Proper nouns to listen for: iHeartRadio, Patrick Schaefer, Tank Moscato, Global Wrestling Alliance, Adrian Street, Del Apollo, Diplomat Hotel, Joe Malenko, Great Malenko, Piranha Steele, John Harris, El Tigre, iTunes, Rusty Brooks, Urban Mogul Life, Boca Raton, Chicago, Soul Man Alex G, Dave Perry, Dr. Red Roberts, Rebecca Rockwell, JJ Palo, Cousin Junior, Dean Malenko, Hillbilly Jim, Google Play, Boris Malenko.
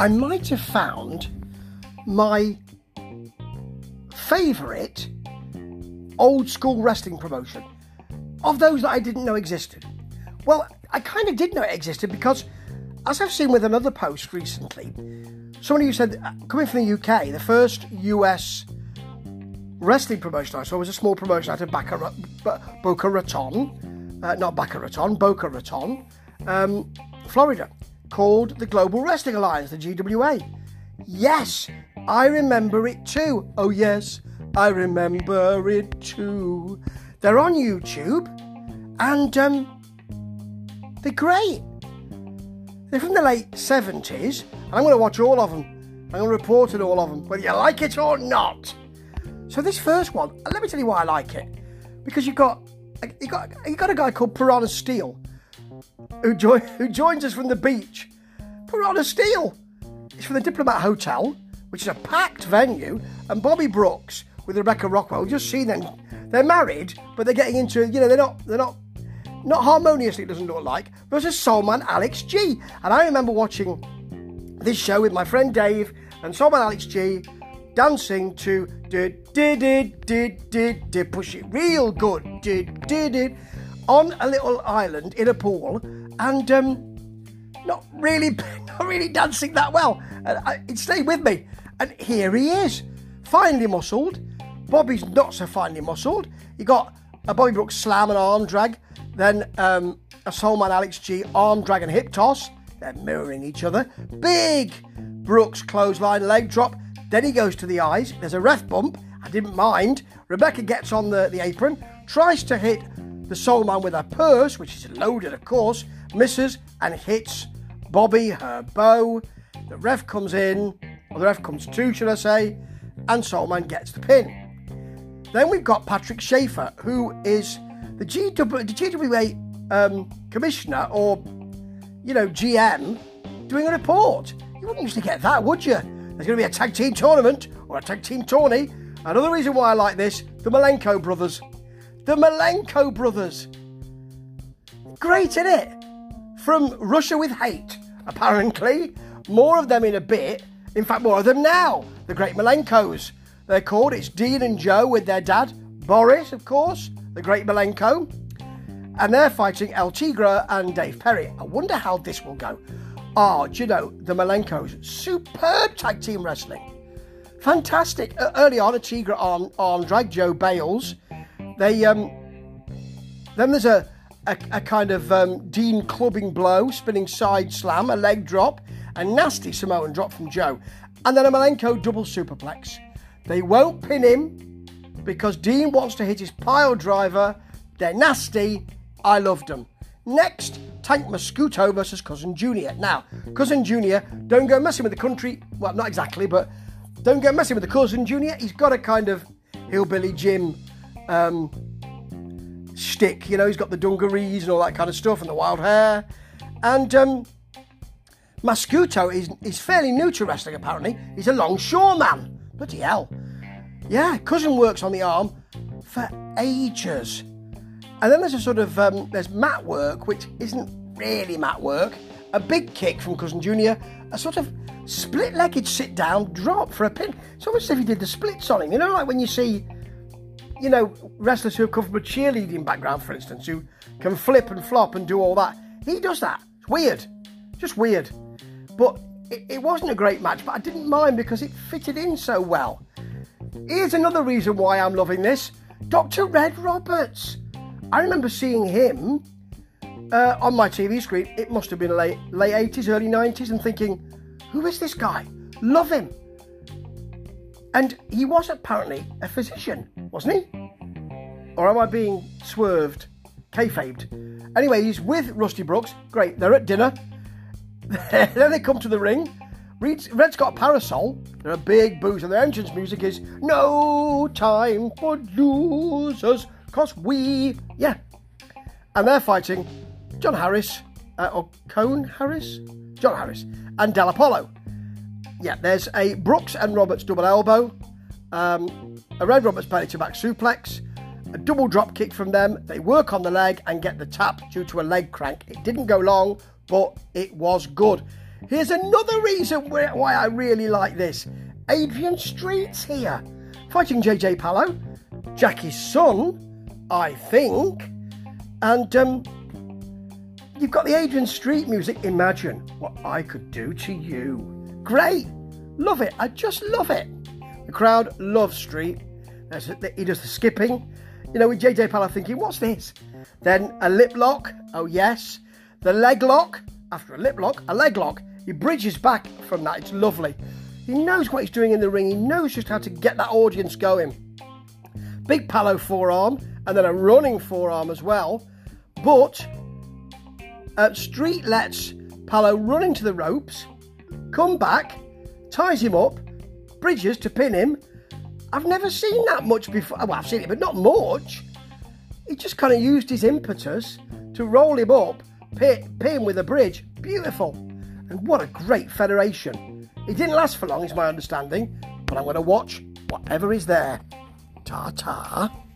I might have found my favourite old school wrestling promotion of those that I didn't know existed. Well, I kind of did know it existed because, as I've seen with another post recently, somebody who said, coming from the UK, the first US wrestling promotion I saw was a small promotion out of Boca Raton, Florida, called the Global Wrestling Alliance, the GWA. Yes, I remember it too. Oh yes, I remember it too. They're on YouTube, and they're great. They're from the late 70s. I'm going to watch all of them. I'm going to report on all of them, whether you like it or not. So this first one, let me tell you why I like it, because you've got a guy called Piranha Steele, who joins us from the beach. Piranha Steele is from the Diplomat Hotel, which is a packed venue, and Bobby Brooks with Rebecca Rockwell. We've just seen them. They're married, but they're getting into, they're not harmoniously, it doesn't look like, versus Soul Man Alex G. And I remember watching this show with my friend Dave and Soul Man Alex G dancing to push it real good on a little island in a pool, and not really dancing that well. And it stayed with me. And here he is, finely muscled. Bobby's not so finely muscled. You got a Bobby Brooks slam and arm drag, then a Soul Man Alex G arm drag and hip toss. They're mirroring each other. Big Brooks clothesline leg drop. Then he goes to the eyes. There's a ref bump. I didn't mind. Rebecca gets on the apron, tries to hit the Soul Man with her purse, which is loaded, of course, misses and hits Bobby, her bow. The ref comes in, or the ref comes to, should I say, and Soul Man gets the pin. Then we've got Patrick Schaefer, who is the GWA commissioner, or, GM, doing a report. You wouldn't usually get that, would you? There's going to be a tag team tournament, or a tag team tourney. Another reason why I like this, the Malenko brothers. The Malenko brothers. Great, isn't it? From Russia with hate, apparently. More of them in a bit. In fact, more of them now. The Great Malenkos, they're called. It's Dean and Joe with their dad, Boris, of course, the Great Malenko. And they're fighting El Tigre and Dave Perry. I wonder how this will go. The Malenkos, superb tag team wrestling. Fantastic. Early on, a Tigre arm drag, Joe Bales. Then there's a kind of Dean clubbing blow, spinning side slam, a leg drop, a nasty Samoan drop from Joe. And then a Malenko double superplex. They won't pin him because Dean wants to hit his pile driver. They're nasty. I loved them. Next, Tank Moscato versus Cousin Junior. Now, Cousin Junior, don't go messing with the country. Well, not exactly, but don't go messing with the Cousin Junior. He's got a kind of Hillbilly Jim shtick. He's got the dungarees and all that kind of stuff and the wild hair. And Moscato is fairly new to wrestling, apparently. He's a longshoreman. Bloody hell. Yeah, Cousin works on the arm for ages. And then there's a sort of, there's mat work, which isn't really mat work. A big kick from Cousin Junior, a sort of split-legged sit-down drop for a pin. It's almost as if he did the splits on him. Like when you see, wrestlers who have come from a cheerleading background, for instance, who can flip and flop and do all that. He does that. It's weird. Just weird. But it wasn't a great match, but I didn't mind because it fitted in so well. Here's another reason why I'm loving this. Dr. Red Roberts. I remember seeing him on my TV screen. It must have been late 80s, early 90s, and thinking, who is this guy? Love him. And he was apparently a physician, wasn't he? Or am I being swerved? Kayfabed. Anyway, he's with Rusty Brooks. Great, they're at dinner. Then they come to the ring. Red's got a parasol. There are big boos, and their entrance music is No Time for Losers. Because and they're fighting John Harris, John Harris, and Del Apollo. Yeah, there's a Brooks and Roberts double elbow, a Red Roberts belly to back suplex, a double drop kick from them. They work on the leg and get the tap due to a leg crank. It didn't go long, but it was good. Here's another reason why I really like this. Adrian Street's here, fighting JJ Palo, Jackie's son, I think. And you've got the Adrian Street music, Imagine What I Could Do to You. Great, love it, I just love it. The crowd loves Street. He does the skipping, with JJ Palo thinking, what's this? Then a lip lock, oh yes. The leg lock, after a lip lock, a leg lock. He bridges back from that, it's lovely. He knows what he's doing in the ring, he knows just how to get that audience going. Big Palo forearm, and then a running forearm as well. But Street lets Palo run into the ropes, come back, ties him up, bridges to pin him. I've never seen that much before. Well, I've seen it, but not much. He just kind of used his impetus to roll him up, pin with a bridge. Beautiful. And what a great federation. It didn't last for long, is my understanding, but I'm going to watch whatever is there. Ta-ta.